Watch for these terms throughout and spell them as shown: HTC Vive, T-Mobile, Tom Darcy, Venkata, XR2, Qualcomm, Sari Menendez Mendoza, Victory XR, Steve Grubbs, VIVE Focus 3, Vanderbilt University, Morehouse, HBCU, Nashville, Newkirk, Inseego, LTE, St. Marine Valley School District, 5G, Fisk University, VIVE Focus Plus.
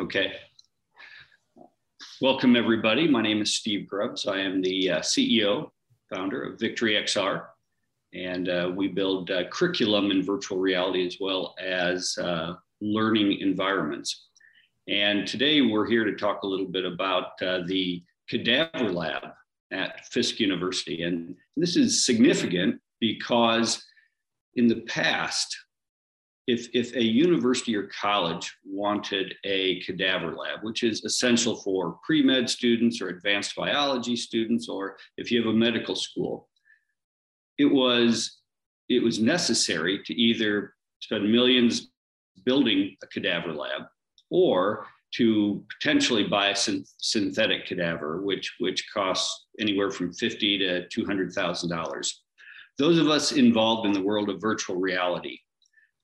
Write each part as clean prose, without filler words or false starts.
Okay. Welcome, everybody. My name is Steve Grubbs. I am the CEO, founder of Victory XR, and we build curriculum in virtual reality as well as learning environments. And today we're here to talk a little bit about the Cadaver Lab at Fisk University. And this is significant because in the past, if a university or college wanted a cadaver lab, which is essential for pre-med students or advanced biology students, or if you have a medical school, it was necessary to either spend millions building a cadaver lab or to potentially buy a synthetic cadaver, which costs anywhere from $50,000 to $200,000. Those of us involved in the world of virtual reality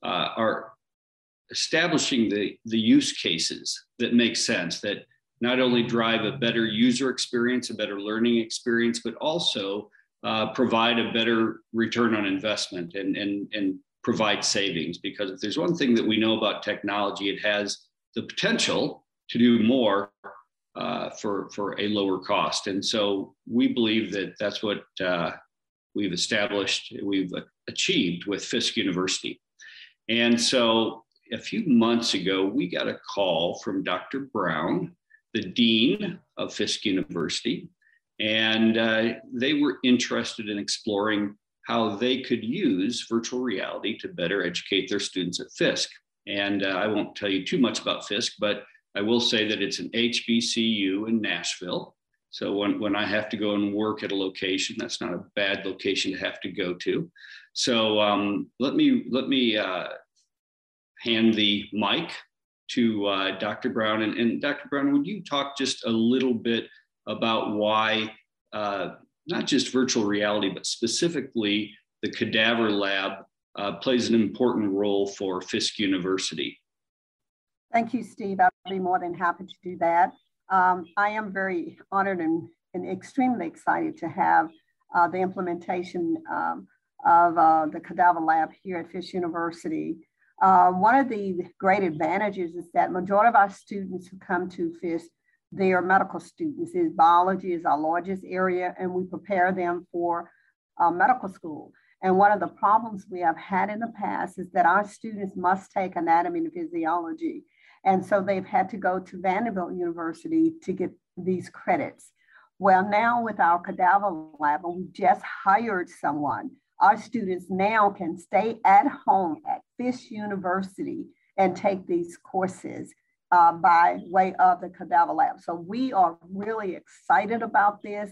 are establishing the use cases that make sense, that not only drive a better user experience, a better learning experience, but also provide a better return on investment and provide savings. Because if there's one thing that we know about technology, it has the potential to do more for a lower cost. And so we believe that that's what we've established, we've achieved with Fisk University. And so a few months ago, we got a call from Dr. Brown, the dean of Fisk University, and they were interested in exploring how they could use virtual reality to better educate their students at Fisk. And I won't tell you too much about Fisk, but I will say that it's an HBCU in Nashville. So when I have to go and work at a location, that's not a bad location to have to go to. So let me hand the mic to Dr. Brown. And Dr. Brown, would you talk just a little bit about why, not just virtual reality, but specifically the Cadaver Lab plays an important role for Fisk University? Thank you, Steve. I'll be more than happy to do that. I am very honored and extremely excited to have the implementation of the Cadaver Lab here at Fisk University. One of the great advantages is that majority of our students who come to Fisk, they are medical students. Biology is our largest area, and we prepare them for medical school. And one of the problems we have had in the past is that our students must take anatomy and physiology. And so they've had to go to Vanderbilt University to get these credits. Well, now with our cadaver lab, and we just hired someone, our students now can stay at home at Fisk University and take these courses by way of the cadaver lab. So we are really excited about this.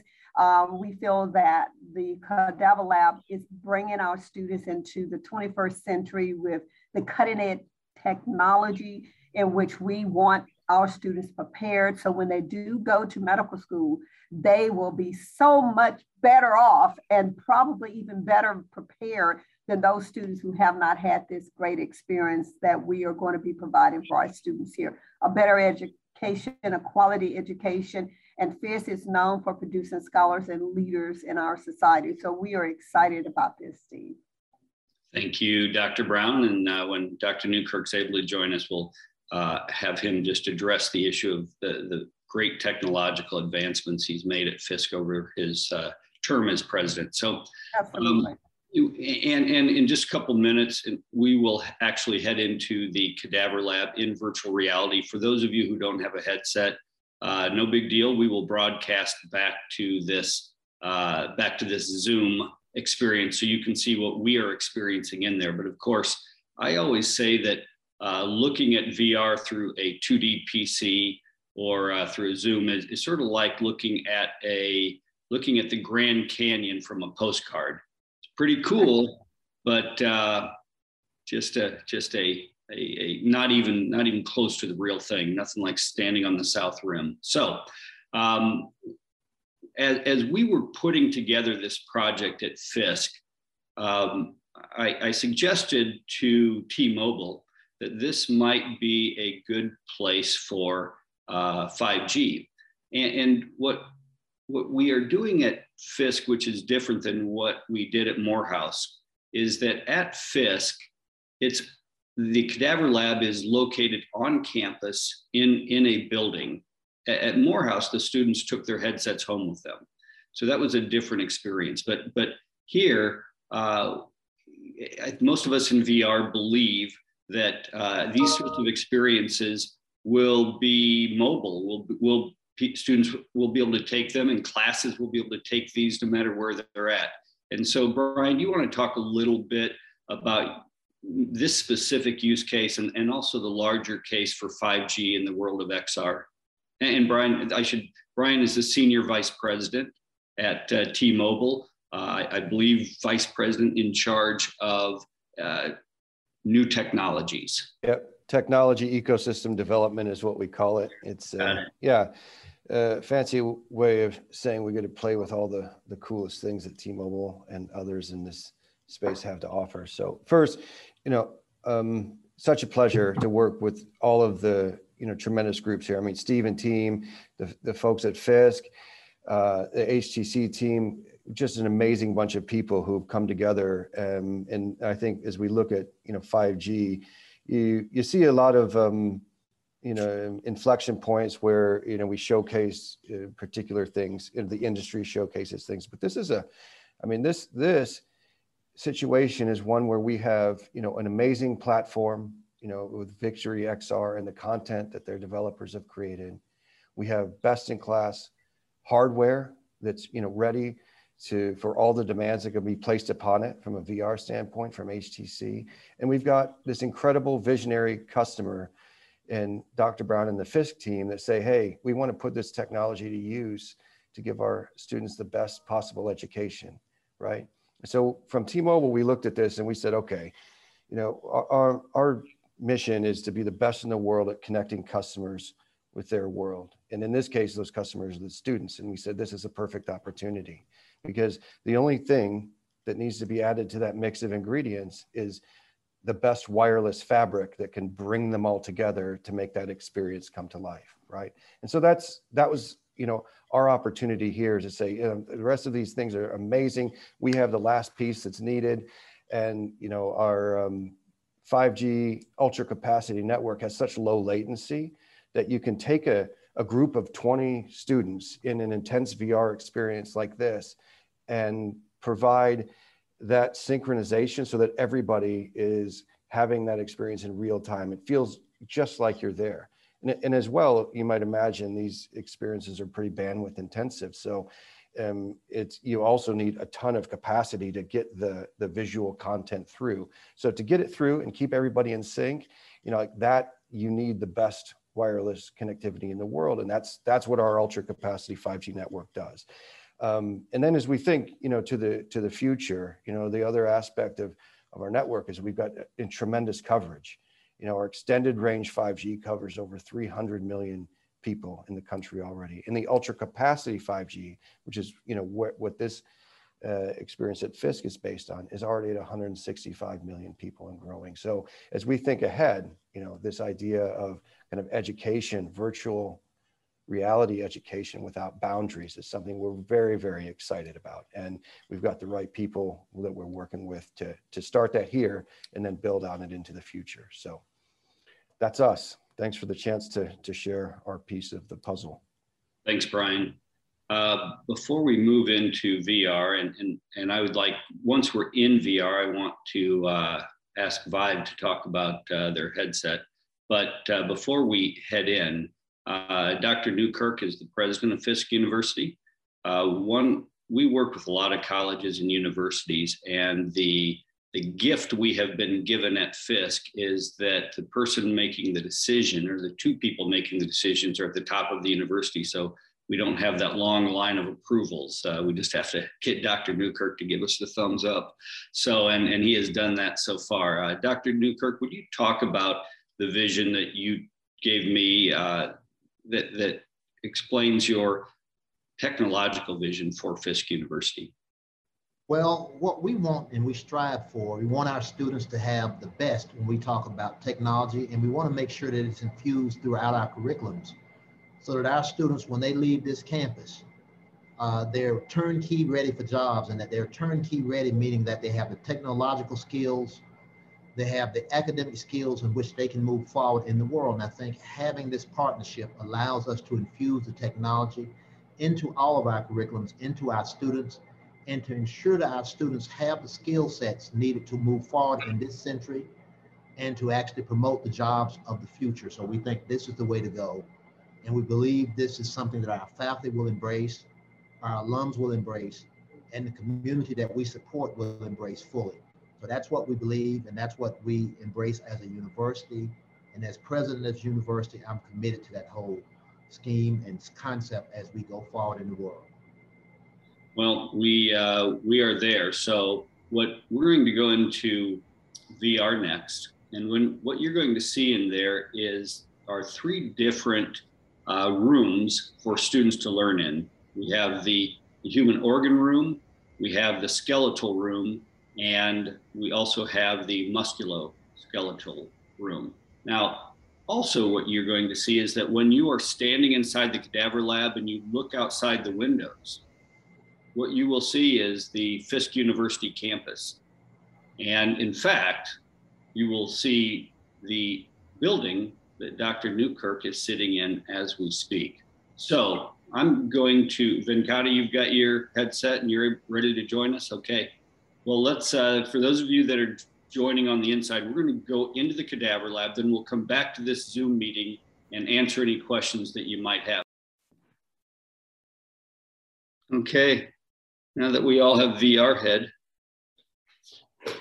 We feel that the cadaver lab is bringing our students into the 21st century with the cutting edge technology, in which we want our students prepared so when they do go to medical school, they will be so much better off and probably even better prepared than those students who have not had this great experience that we are going to be providing for our students here. A better education, a quality education, and Fisk is known for producing scholars and leaders in our society. So we are excited about this, Steve. Thank you, Dr. Brown. And when Dr. Newkirk's able to join us, we'll have him just address the issue of the great technological advancements he's made at Fisk over his term as president. So, and in just a couple minutes, we will actually head into the Cadaver Lab in virtual reality. For those of you who don't have a headset, no big deal. We will broadcast back to this Zoom experience, so you can see what we are experiencing in there. But of course, I always say that looking at VR through a 2D PC or through Zoom is sort of like looking at the Grand Canyon from a postcard. It's pretty cool, but just a not even close to the real thing. Nothing like standing on the South Rim. So as we were putting together this project at Fisk, I suggested to T-Mobile that this might be a good place for 5G. And what we are doing at Fisk, which is different than what we did at Morehouse, is that at Fisk, it's The cadaver lab is located on campus in a building. At Morehouse, the students took their headsets home with them. So that was a different experience. But here, most of us in VR believe that these sorts of experiences will be mobile. Students will be able to take them, and classes will be able to take these no matter where they're at. And so, Brian, you want to talk a little bit about this specific use case and also the larger case for 5G in the world of XR. And Brian, Brian is the Senior Vice President at T-Mobile. I believe Vice President in charge of new technologies. Yep, technology ecosystem development is what we call it. It's yeah, fancy way of saying we get to play with all the coolest things that T-Mobile and others in this space have to offer. So first, you know, such a pleasure to work with all of the tremendous groups here. I mean, Steve and team, the folks at Fisk, the HTC team, just an amazing bunch of people who've come together. And I think as we look at 5G, you see a lot of inflection points where we showcase particular things. The industry showcases things, but this is a, I mean, this situation is one where we have an amazing platform, with Victory XR and the content that their developers have created. We have best in class hardware that's ready for all the demands that can be placed upon it from a VR standpoint from HTC. And we've got this incredible visionary customer and Dr. Brown and the Fisk team that say, hey, we want to put this technology to use to give our students the best possible education, right? So from T-Mobile, we looked at this and we said, okay, our mission is to be the best in the world at connecting customers with their world. And in this case, those customers are the students. And we said, this is a perfect opportunity, because the only thing that needs to be added to that mix of ingredients is the best wireless fabric that can bring them all together to make that experience come to life, right? And so that was our opportunity here is to say, the rest of these things are amazing. We have the last piece that's needed. And our 5G ultra capacity network has such low latency that you can take a group of 20 students in an intense VR experience like this and provide that synchronization so that everybody is having that experience in real time. It feels just like you're there. And as well, you might imagine these experiences are pretty bandwidth intensive. So you also need a ton of capacity to get the visual content through. So to get it through and keep everybody in sync, like that, you need the best wireless connectivity in the world. And that's what our ultra capacity 5G network does. And then as we think, to the future, the other aspect of our network is we've got in tremendous coverage. Our extended range 5G covers over 300 million people in the country already. And the ultra capacity 5G, which is, what this experience at Fisk is based on, is already at 165 million people and growing. So as we think ahead, this idea of kind of education, virtual reality education without boundaries is something we're very, very excited about. And we've got the right people that we're working with to start that here and then build on it into the future. So that's us. Thanks for the chance to share our piece of the puzzle. Thanks, Brian. Before we move into VR, and I would like, once we're in VR, I want to ask VIVE to talk about their headset. But before we head in, Dr. Newkirk is the president of Fisk University. We work with a lot of colleges and universities, and the gift we have been given at Fisk is that the person making the decision, or the two people making the decisions, are at the top of the university. So we don't have that long line of approvals. We just have to get Dr. Newkirk to give us the thumbs up. So, and he has done that so far. Dr. Newkirk, would you talk about the vision that you gave me that explains your technological vision for Fisk University? Well, what we want and we strive for, we want our students to have the best when we talk about technology, and we want to make sure that it's infused throughout our curriculums so that our students, when they leave this campus, they're turnkey ready for jobs, and that they're turnkey ready, meaning that they have the technological skills, They have the academic skills in which they can move forward in the world. And I think having this partnership allows us to infuse the technology into all of our curriculums, into our students, and to ensure that our students have the skill sets needed to move forward in this century and to actually promote the jobs of the future. So we think this is the way to go. And we believe this is something that our faculty will embrace, our alums will embrace, and the community that we support will embrace fully. So that's what we believe, and that's what we embrace as a university. And as president of this university, I'm committed to that whole scheme and concept as we go forward in the world. Well, we are there. So what we're going to go into VR next, and what you're going to see in there are three different rooms for students to learn in. We have the human organ room, we have the skeletal room, and we also have the musculoskeletal room. Now, also what you're going to see is that when you are standing inside the cadaver lab and you look outside the windows, what you will see is the Fisk University campus. And in fact, you will see the building that Dr. Newkirk is sitting in as we speak. So I'm going to, Venkata, you've got your headset and you're ready to join us? Okay. Well, let's, for those of you that are joining on the inside, we're going to go into the cadaver lab, then we'll come back to this Zoom meeting and answer any questions that you might have. Okay. Now that we all have VR head, put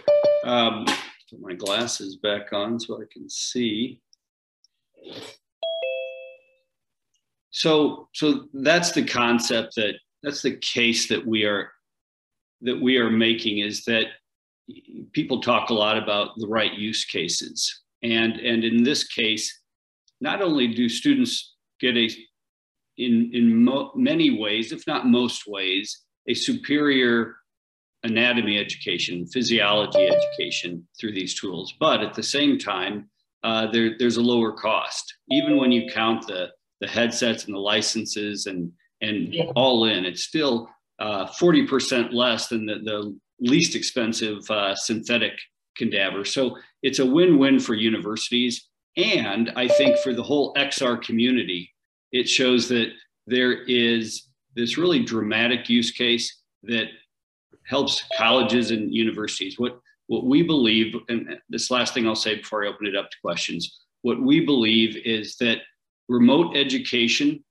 my glasses back on so I can see. So that's the concept, that's the case that we are making, is that people talk a lot about the right use cases. And in this case, not only do students get in many ways, if not most ways, a superior anatomy education, physiology education through these tools. But at the same time, there's a lower cost. Even when you count the headsets and the licenses and all in, it's still 40% less than the least expensive synthetic cadaver. So it's a win-win for universities. And I think for the whole XR community, it shows that there is this really dramatic use case that helps colleges and universities. What we believe, and this last thing I'll say before I open it up to questions, what we believe is that remote education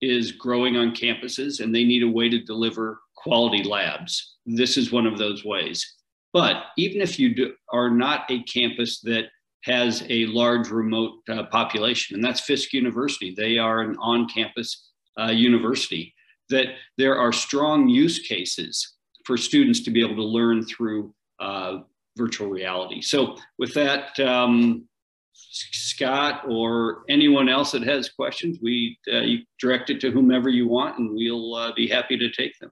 is growing on campuses and they need a way to deliver quality labs. This is one of those ways. But even if you are not a campus that has a large remote population, and that's Fisk University, they are an on-campus university, that there are strong use cases for students to be able to learn through virtual reality. So with that, Scott or anyone else that has questions, you direct it to whomever you want and we'll be happy to take them.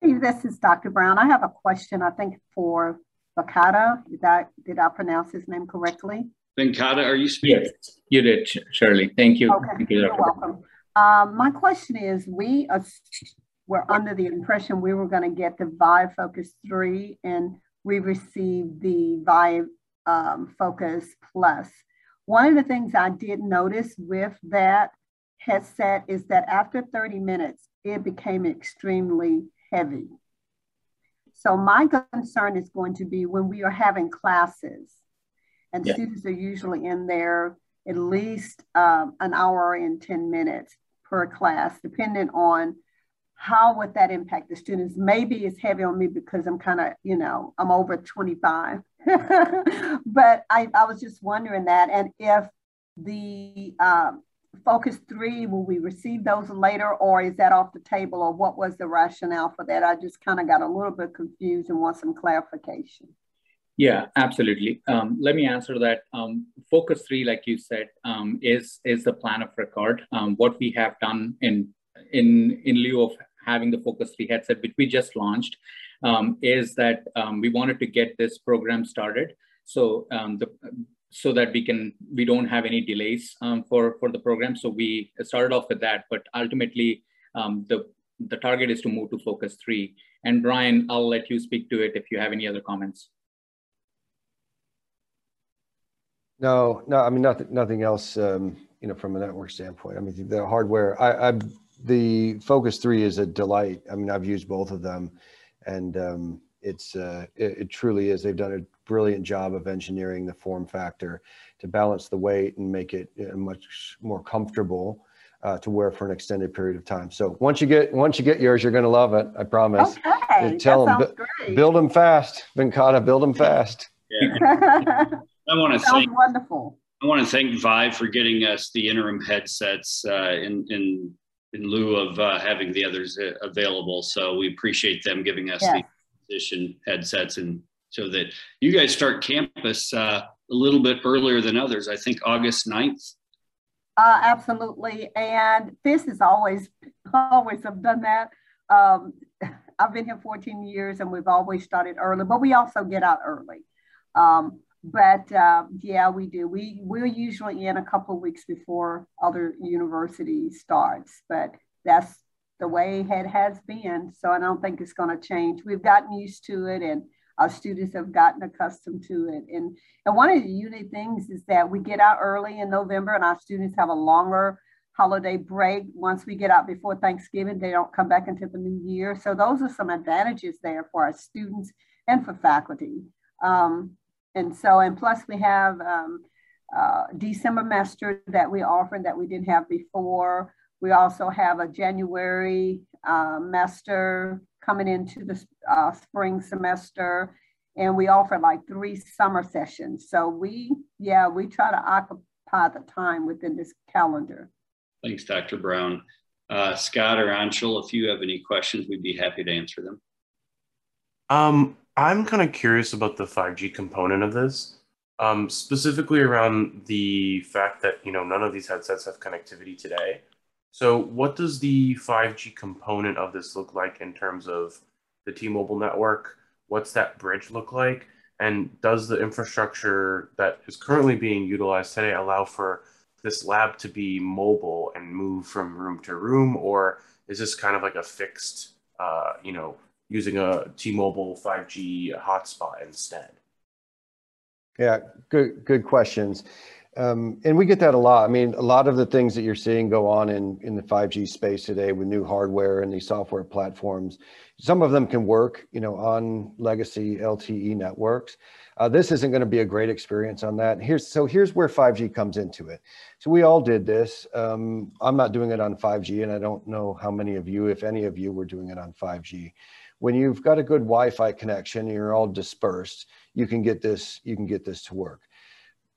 Hey, this is Dr. Brown. I have a question, I think, for Venkata. Did I pronounce his name correctly? Venkata, are you speaking? Yes, you did, Shirley. Thank you. Okay. Thank you, Dr. You're welcome. My question is, we're under the impression we were going to get the VIVE Focus 3 and we received the VIVE Focus Plus. One of the things I did notice with that headset is that after 30 minutes, it became extremely heavy. So my concern is going to be when we are having classes and students are usually in there at least an hour and 10 minutes per class, depending on how would that impact the students? Maybe it's heavy on me because I'm kind of, you know, I'm over 25. But I was just wondering that. And if the Focus 3, will we receive those later or is that off the table or what was the rationale for that? I just kind of got a little bit confused and want some clarification. Yeah, absolutely. Let me answer that. Focus 3, like you said, is the plan of record. What we have done in lieu of having the Focus 3 headset, which we just launched, is that we wanted to get this program started so that we don't have any delays for the program. So we started off with that, but ultimately the target is to move to Focus 3. And Brian, I'll let you speak to it if you have any other comments. No, I mean, nothing else, you know, from a network standpoint. I mean, the hardware, the Focus 3 is a delight. I mean, I've used both of them, and it truly is. They've done a brilliant job of engineering the form factor to balance the weight and make it much more comfortable to wear for an extended period of time. So once you get yours, you're going to love it. I promise. Okay, tell them, build them fast, Venkata. Build them fast. Yeah. Wonderful. I want to thank VIVE for getting us the interim headsets in lieu of having the others available. So we appreciate them giving us the transition headsets, and so that you guys start campus a little bit earlier than others. I think August 9th. Absolutely. And this is always have done that. I've been here 14 years and we've always started early, but we also get out early. Yeah, we do. We're usually in a couple of weeks before other university starts, but that's the way it has been. So I don't think it's going to change. We've gotten used to it, and our students have gotten accustomed to it. And one of the unique things is that we get out early in November, and our students have a longer holiday break. Once we get out before Thanksgiving, they don't come back until the new year. So those are some advantages there for our students and for faculty. And plus we have December semester that we offer that we didn't have before. We also have a January semester coming into the spring semester, and we offer like 3 summer sessions. So we try to occupy the time within this calendar. Thanks, Dr. Brown. Scott or Anshul, if you have any questions, we'd be happy to answer them. I'm kind of curious about the 5G component of this, specifically around the fact that, you know, none of these headsets have connectivity today. So what does the 5G component of this look like in terms of the T-Mobile network? What's that bridge look like? And does the infrastructure that is currently being utilized today allow for this lab to be mobile and move from room to room? Or is this kind of like a fixed, you know, using a T-Mobile 5G hotspot instead? Yeah, good questions. And we get that a lot. I mean, a lot of the things that you're seeing go on in the 5G space today with new hardware and these software platforms, some of them can work, you know, on legacy LTE networks. This isn't going to be a great experience on that. So here's where 5G comes into it. So we all did this. I'm not doing it on 5G, and I don't know how many of you, if any of you, were doing it on 5G. When you've got a good Wi-Fi connection and you're all dispersed, you can get this to work.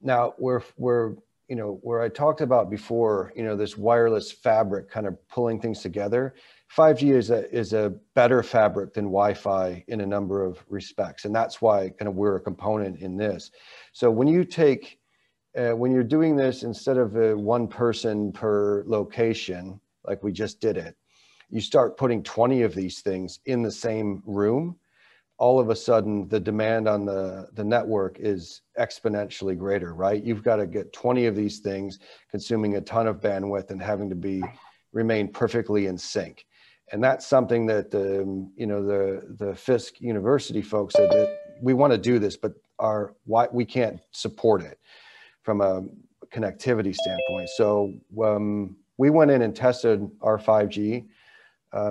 Now, where I talked about before, you know, this wireless fabric kind of pulling things together, 5G is a better fabric than Wi-Fi in a number of respects, and that's why kind of we're a component in this. So when you take when you're doing this instead of one person per location, like we just did it, you start putting 20 of these things in the same room, all of a sudden the demand on the network is exponentially greater, right? You've got to get 20 of these things consuming a ton of bandwidth and having to remain perfectly in sync. And that's something that the Fisk University folks said that we want to do this, but we can't support it from a connectivity standpoint. So we went in and tested our 5G.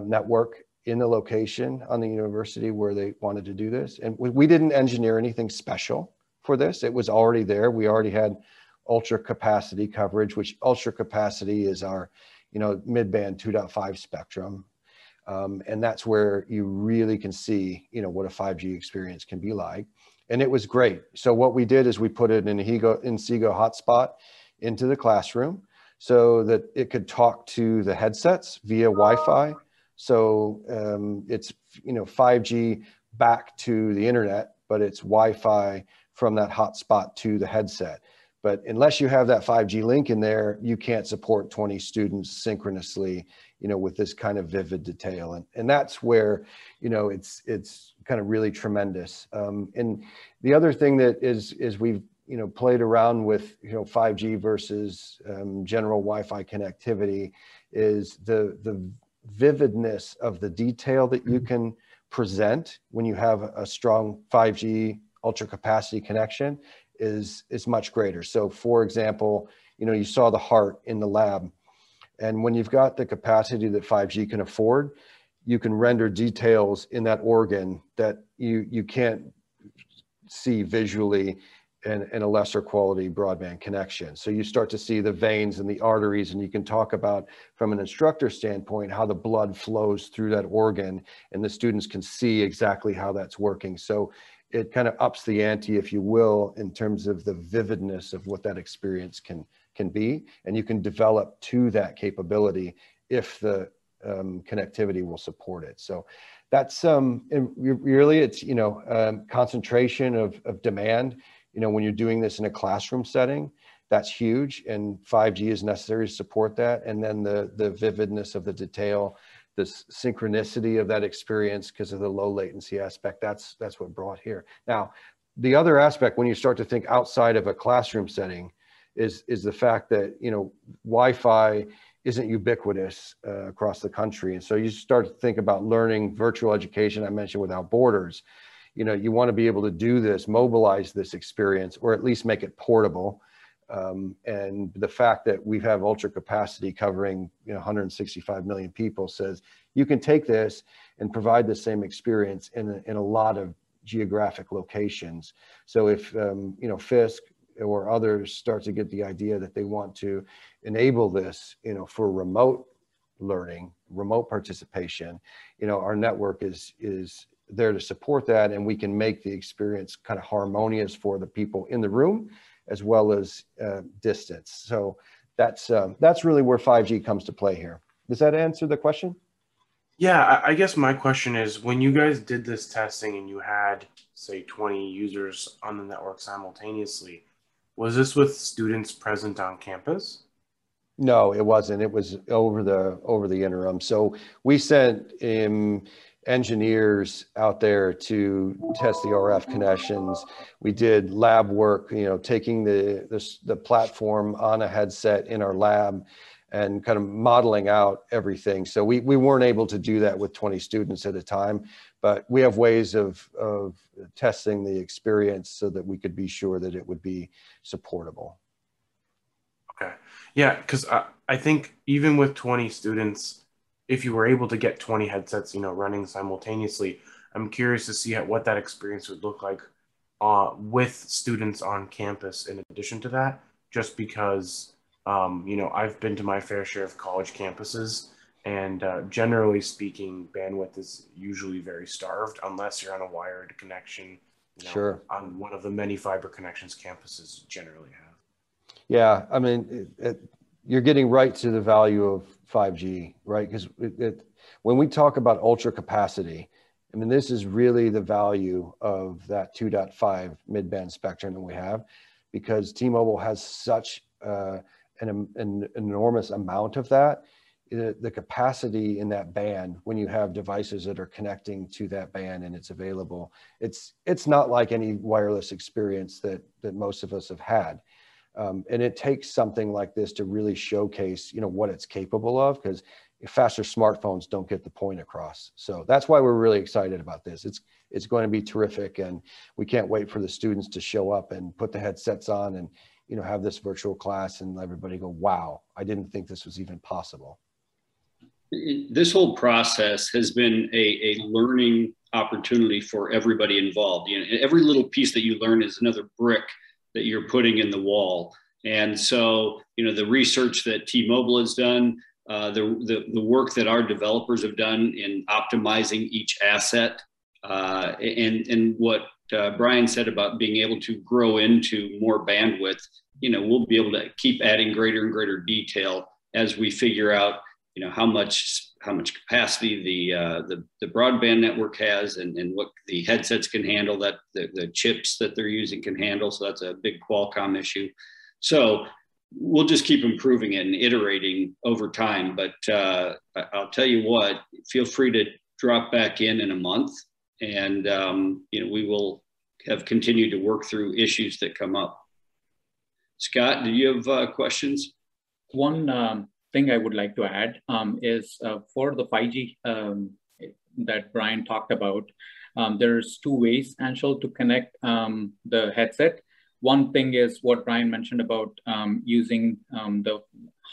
Network in the location on the university where they wanted to do this. And we didn't engineer anything special for this. It was already there. We already had ultra capacity coverage, which ultra capacity is our, you know, mid-band 2.5 spectrum. And that's where you really can see, you know, what a 5G experience can be like. And it was great. So what we did is we put it in a Inseego hotspot into the classroom so that it could talk to the headsets via Wi-Fi. So it's, you know, 5G back to the internet, but it's Wi-Fi from that hotspot to the headset. But unless you have that 5G link in there, you can't support 20 students synchronously, you know, with this kind of vivid detail. And that's where, you know, it's kind of really tremendous. And the other thing that is we've, you know, played around with, you know, 5G versus general Wi-Fi connectivity is the vividness of the detail that you can present when you have a strong 5G ultra capacity connection is much greater. So for example, you saw the heart in the lab, and when you've got the capacity that 5G can afford, you can render details in that organ that you can't see visually in a lesser quality broadband connection. So you start to see the veins and the arteries, and you can talk about, from an instructor standpoint, how the blood flows through that organ, and the students can see exactly how that's working. So it kind of ups the ante, if you will, in terms of the vividness of what that experience can be, and you can develop to that capability if the connectivity will support it. So that's really, it's concentration of demand. When you're doing this in a classroom setting, that's huge, and 5G is necessary to support that. And then the vividness of the detail, the synchronicity of that experience because of the low latency aspect, that's what brought here. Now, the other aspect when you start to think outside of a classroom setting is the fact that, Wi-Fi isn't ubiquitous across the country. And so you start to think about learning virtual education, I mentioned, without borders. You want to be able to do this, mobilize this experience, or at least make it portable. And the fact that we have ultra capacity covering 165 million people says you can take this and provide the same experience in a lot of geographic locations. So if Fisk or others start to get the idea that they want to enable this, for remote learning, remote participation, our network is there to support that, and we can make the experience kind of harmonious for the people in the room as well as distance. So that's really where 5G comes to play here. Does that answer the question? Yeah, I guess my question is, when you guys did this testing and you had, say, 20 users on the network simultaneously, was this with students present on campus? No, it wasn't. It was over the interim. So we sent engineers out there to test the RF connections. We did lab work, taking the platform on a headset in our lab and kind of modeling out everything. So we weren't able to do that with 20 students at a time, but we have ways of testing the experience so that we could be sure that it would be supportable. Okay. Yeah, because I think even with 20 students, if you were able to get 20 headsets, running simultaneously, I'm curious to see what that experience would look like with students on campus in addition to that, just because, I've been to my fair share of college campuses, and generally speaking, bandwidth is usually very starved unless you're on a wired connection, sure, on one of the many fiber connections campuses generally have. Yeah, I mean, you're getting right to the value of 5G, right? Because when we talk about ultra capacity, I mean, this is really the value of that 2.5 midband spectrum that we have, because T-Mobile has such an enormous amount of that. The capacity in that band, when you have devices that are connecting to that band and it's available, it's not like any wireless experience that most of us have had. And it takes something like this to really showcase, what it's capable of, because faster smartphones don't get the point across. So that's why we're really excited about this. It's going to be terrific, and we can't wait for the students to show up and put the headsets on and, have this virtual class and everybody go, wow, I didn't think this was even possible. This whole process has been a learning opportunity for everybody involved. Every little piece that you learn is another brick that you're putting in the wall. And so, the research that T-Mobile has done, the work that our developers have done in optimizing each asset, and what Brian said about being able to grow into more bandwidth, we'll be able to keep adding greater and greater detail as we figure out, how much capacity the broadband network has, and what the headsets can handle, that the chips that they're using can handle. So that's a big Qualcomm issue. So we'll just keep improving it and iterating over time. But I'll tell you what, feel free to drop back in a month, and we will have continued to work through issues that come up. Scott, do you have questions? One thing I would like to add is for the 5G that Brian talked about, there's two ways, Anshul, to connect the headset. One thing is what Brian mentioned about using the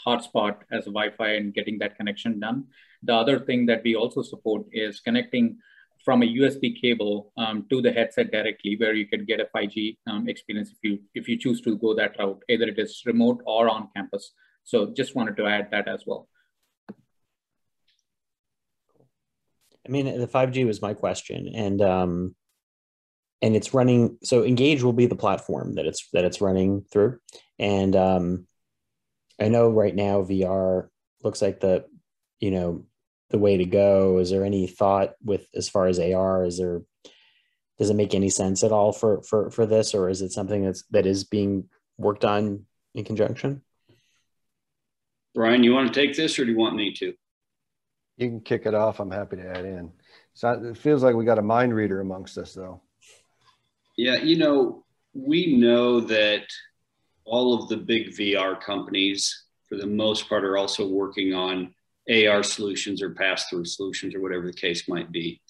hotspot as a Wi-Fi and getting that connection done. The other thing that we also support is connecting from a USB cable to the headset directly, where you could get a 5G experience if you choose to go that route, either it is remote or on campus. So just wanted to add that as well. I mean, the 5G was my question, and it's running. So Engage will be the platform that it's running through, and I know right now VR looks like the, you know, the way to go. Is there any thought with as far as AR? Is there, does it make any sense at all for this, or is it something that is being worked on in conjunction? Brian, you want to take this, or do you want me to? You can kick it off. I'm happy to add in. So it feels like we got a mind reader amongst us, though. Yeah, you know, we know that all of the big VR companies, for the most part, are also working on AR solutions or pass-through solutions or whatever the case might be.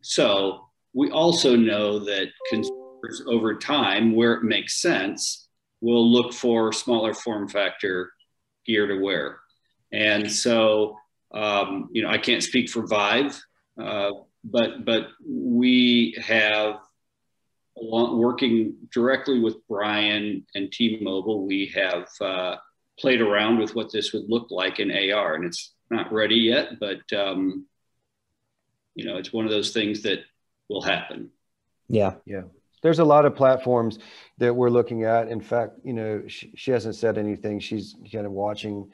So we also know that consumers over time, where it makes sense, will look for smaller form factor gear to wear. And so, you know, I can't speak for Vive, but we have, working directly with Brian and T-Mobile, we have played around with what this would look like in AR, and it's not ready yet, but you know, it's one of those things that will happen. Yeah, yeah. There's a lot of platforms that we're looking at. In fact, you know, she hasn't said anything. She's kind of watching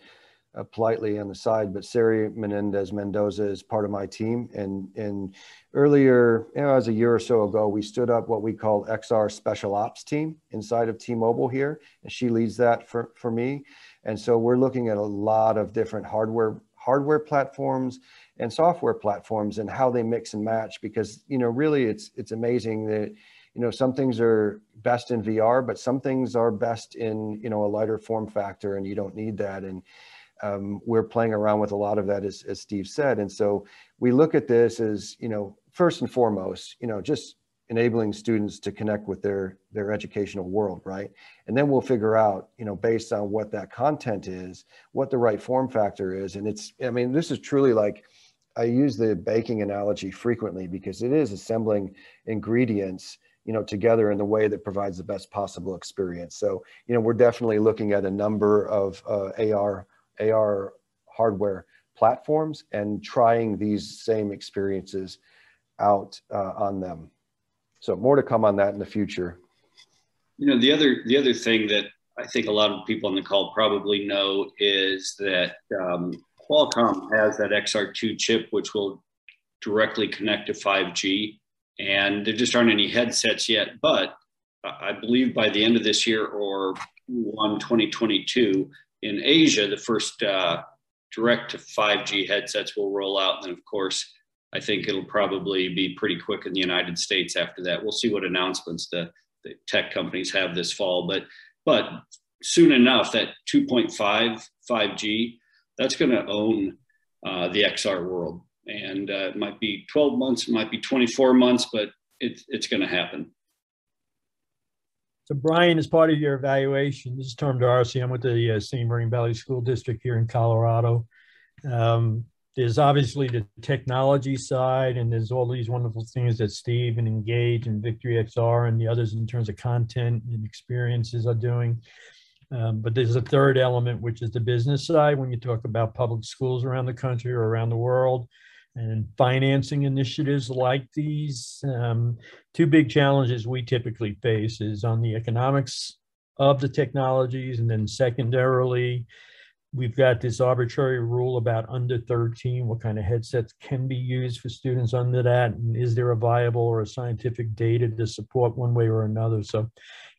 politely on the side, but Sari Menendez Mendoza is part of my team. And earlier, you know, as a year or so ago, we stood up what we call XR Special Ops team inside of T-Mobile here. And she leads that for me. And so we're looking at a lot of different hardware platforms and software platforms and how they mix and match, because, you know, really it's amazing that, you know, some things are best in VR, but some things are best in, you know, a lighter form factor, and you don't need that. And we're playing around with a lot of that, as Steve said. And so we look at this as, you know, first and foremost, you know, just enabling students to connect with their educational world, right? And then we'll figure out, you know, based on what that content is, what the right form factor is. And it's, I mean, this is truly like, I use the baking analogy frequently, because it is assembling ingredients, you know, together in the way that provides the best possible experience. So, you know, we're definitely looking at a number of AR hardware platforms and trying these same experiences out on them. So more to come on that in the future. You know, the other thing that I think a lot of people on the call probably know is that Qualcomm has that XR2 chip, which will directly connect to 5G. And there just aren't any headsets yet, but I believe by the end of this year or Q1 2022, in Asia, the first direct to 5G headsets will roll out. And then, of course, I think it'll probably be pretty quick in the United States after that. We'll see what announcements the tech companies have this fall. But soon enough, that 2.5 5G, that's going to own the XR world. And it might be 12 months, it might be 24 months, but it's going to happen. So Brian, as part of your evaluation, this is Tom Darcy. I'm with the St. Marine Valley School District here in Colorado. There's obviously the technology side, and there's all these wonderful things that Steve and Engage and Victory XR and the others in terms of content and experiences are doing. But there's a third element, which is the business side. When you talk about public schools around the country or around the world, and financing initiatives like these. Two big challenges we typically face is on the economics of the technologies, and then secondarily, we've got this arbitrary rule about under 13, what kind of headsets can be used for students under that, and is there a viable or a scientific data to support one way or another. So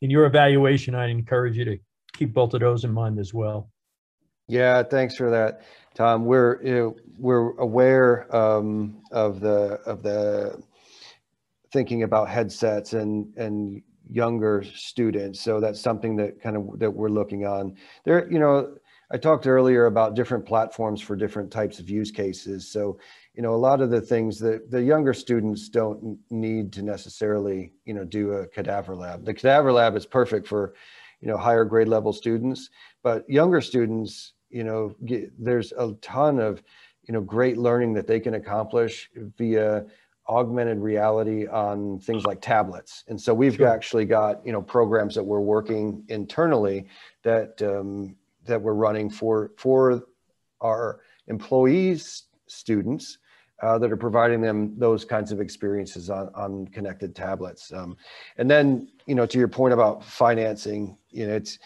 in your evaluation, I'd encourage you to keep both of those in mind as well. Yeah, thanks for that, Tom. We're aware of the thinking about headsets and younger students. So that's something that we're looking on there. You know, I talked earlier about different platforms for different types of use cases. So, you know, a lot of the things that the younger students don't need to necessarily, you know, do a cadaver lab. The cadaver lab is perfect for, you know, higher grade level students, but younger students, you know, there's a ton of, you know, great learning that they can accomplish via augmented reality on things like tablets. And so we've actually got, you know, programs that we're working internally that, that we're running for our employees, students that are providing them those kinds of experiences on connected tablets. And then, you know, to your point about financing, you know, it's,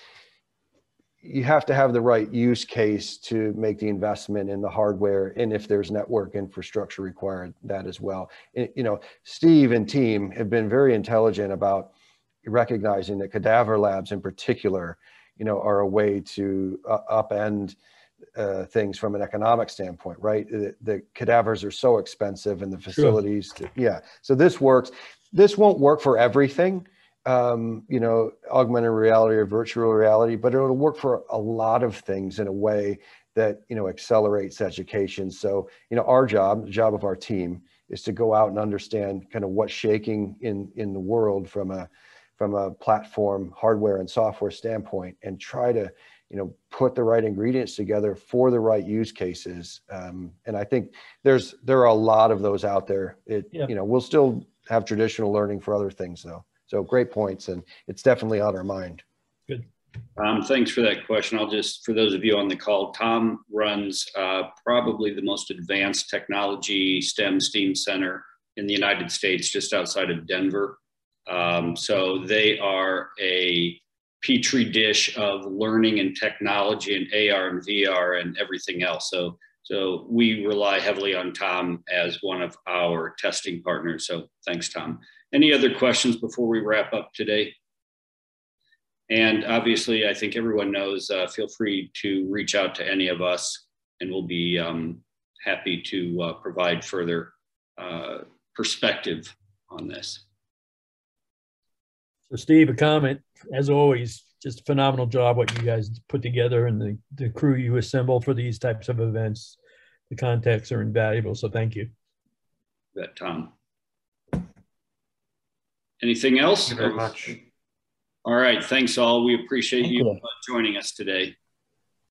you have to have the right use case to make the investment in the hardware, and if there's network infrastructure required, that as well. And, you know, Steve and team have been very intelligent about recognizing that cadaver labs in particular, you know, are a way to upend things from an economic standpoint, right? The cadavers are so expensive and the facilities, so this works. This won't work for everything, you know, augmented reality or virtual reality, but it'll work for a lot of things in a way that, you know, accelerates education. So, you know, our job, the job of our team, is to go out and understand kind of what's shaking in the world from a platform, hardware and software standpoint, and try to, you know, put the right ingredients together for the right use cases. And I think there are a lot of those out there. You know, we'll still have traditional learning for other things though. So great points, and it's definitely on our mind. Good. Thanks for that question. I'll just, for those of you on the call, Tom runs probably the most advanced technology STEM center in the United States, just outside of Denver. So they are a petri dish of learning and technology and AR and VR and everything else. So we rely heavily on Tom as one of our testing partners. So thanks, Tom. Any other questions before we wrap up today? And obviously, I think everyone knows, feel free to reach out to any of us, and we'll be happy to provide further perspective on this. So Steve, a comment, as always, just a phenomenal job what you guys put together, and the crew you assemble for these types of events. The contacts are invaluable, so thank you. That, Tom. Anything else? Thank you very much. All right, thanks all. We appreciate you joining us today.